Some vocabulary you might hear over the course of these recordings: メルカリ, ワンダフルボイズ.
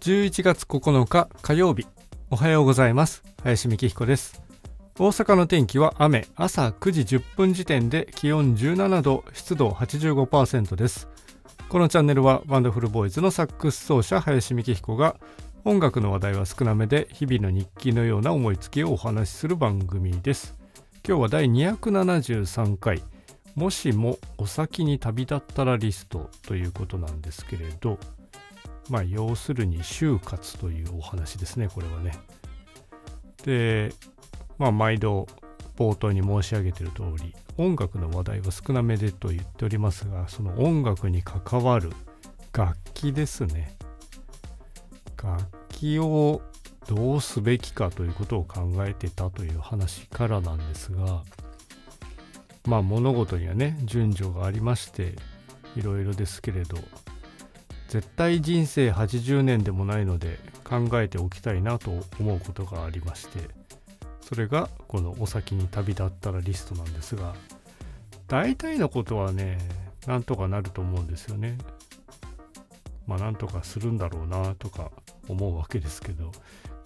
11月9日火曜日、おはようございます。林幹彦です。大阪の天気は雨、朝9時10分時点で気温17度、湿度 85% です。このチャンネルはワンダフルボーイズのサックス奏者林幹彦が、音楽の話題は少なめで日々の日記のような思いつきをお話しする番組です。今日は第273回もしもお先に旅立ったらリストということなんですけれど、要するに就活というお話ですね、これはね。で、毎度冒頭に申し上げている通り、音楽の話題は少なめでと言っておりますが、その音楽に関わる楽器ですね。楽器をどうすべきかということを考えてたという話からなんですが、物事にはね、順序がありましていろいろですけれど、絶対人生80年でもないので考えておきたいなと思うことがありまして、それがこのお先に旅立ったらリストなんですが、大体のことはね、なんとかなると思うんですよね。なんとかするんだろうなとか思うわけですけど、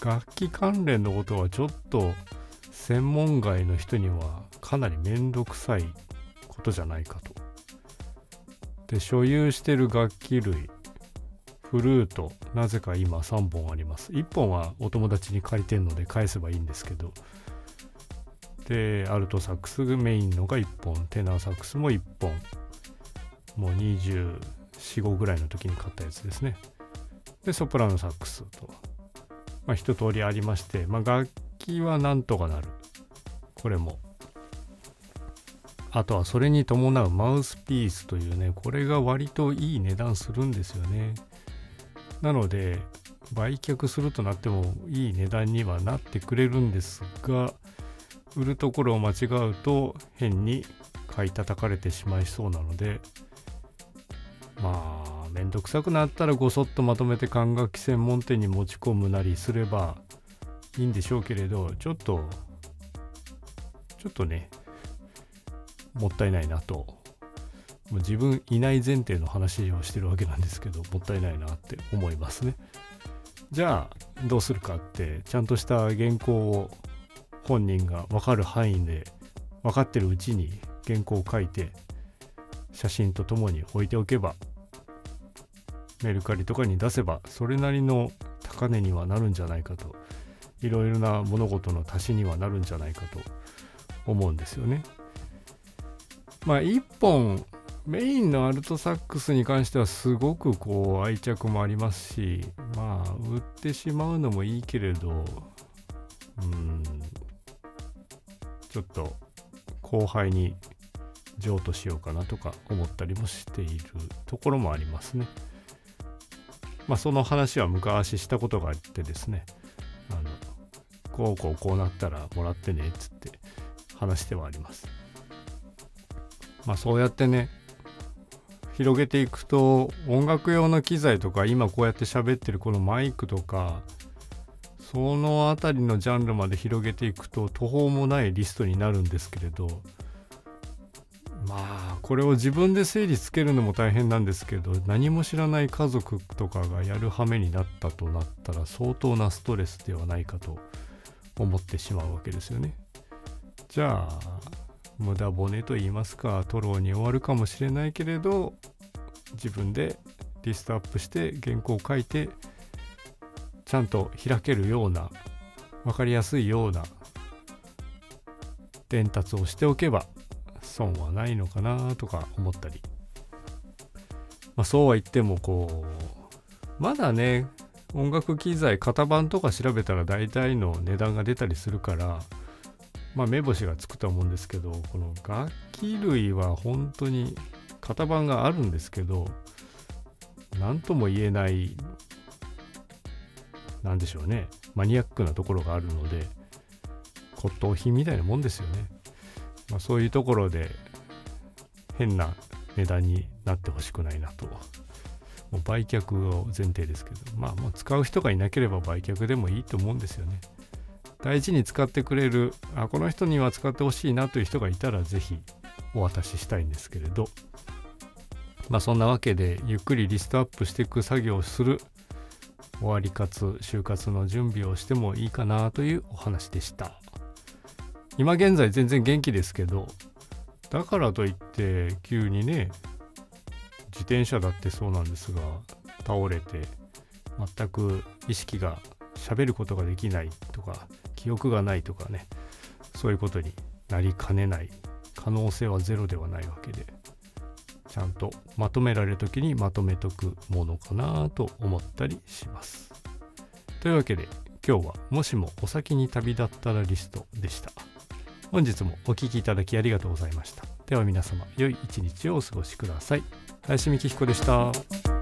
楽器関連のことはちょっと専門外の人にはかなりめんどくさいことじゃないかと。で、所有してる楽器類、フルート、なぜか今3本あります。1本はお友達に借りてるので返せばいいんですけど、でアルトサックスメインのが1本、テナーサックスも1本、もう24、5ぐらいの時に買ったやつですね。でソプラノサックスと、一通りありまして、楽器はなんとかなる。これもあとはそれに伴うマウスピースというね、これが割といい値段するんですよね。なので売却するとなってもいい値段にはなってくれるんですが、売るところを間違うと変に買い叩かれてしまいそうなので、めんどくさくなったらごそっとまとめて管楽器専門店に持ち込むなりすればいいんでしょうけれど、ちょっとね、もったいないなと、もう自分いない前提の話をしてるわけなんですけど、もったいないなって思いますね。じゃあどうするかって、ちゃんとした原稿を本人が分かる範囲で、分かってるうちに原稿を書いて写真とともに置いておけば、メルカリとかに出せばそれなりの高値にはなるんじゃないかと、いろいろな物事の足しにはなるんじゃないかと思うんですよね。1本メインのアルトサックスに関してはすごく愛着もありますし、売ってしまうのもいいけれど、ちょっと後輩に譲渡しようかなとか思ったりもしているところもありますね。その話は昔したことがあってですね、こうなったらもらってねっつって話してはあります。そうやってね、広げていくと、音楽用の機材とか、今こうやって喋ってるこのマイクとか、そのあたりのジャンルまで広げていくと途方もないリストになるんですけれど、これを自分で整理つけるのも大変なんですけど、何も知らない家族とかがやる羽目になったとなったら相当なストレスではないかと思ってしまうわけですよね。じゃあ無駄骨と言いますか、トロに終わるかもしれないけれど、自分でリストアップして原稿を書いて、ちゃんと開けるような、分かりやすいような伝達をしておけば損はないのかなとか思ったり、そうは言ってもまだね、音楽機材型番とか調べたら大体の値段が出たりするから、目星がつくと思うんですけど、この楽器類は本当に型番があるんですけど、何とも言えない、なんでしょうね、マニアックなところがあるので、骨董品みたいなもんですよね。そういうところで変な値段になってほしくないなと。もう売却を前提ですけど、もう使う人がいなければ売却でもいいと思うんですよね。大事に使ってくれる、この人には使ってほしいなという人がいたらぜひお渡ししたいんですけれど、そんなわけでゆっくりリストアップしていく作業をする、終わり活、就活の準備をしてもいいかなというお話でした。今現在全然元気ですけど、だからといって急にね、自転車だってそうなんですが倒れて全く意識が喋ることができないとか記憶がないとかね、そういうことになりかねない、可能性はゼロではないわけで、ちゃんとまとめられるときにまとめとくものかなと思ったりします。というわけで今日はもしもお先に旅立ったらリストでした。本日もお聞きいただきありがとうございました。では皆様良い一日をお過ごしください。林美希彦でした。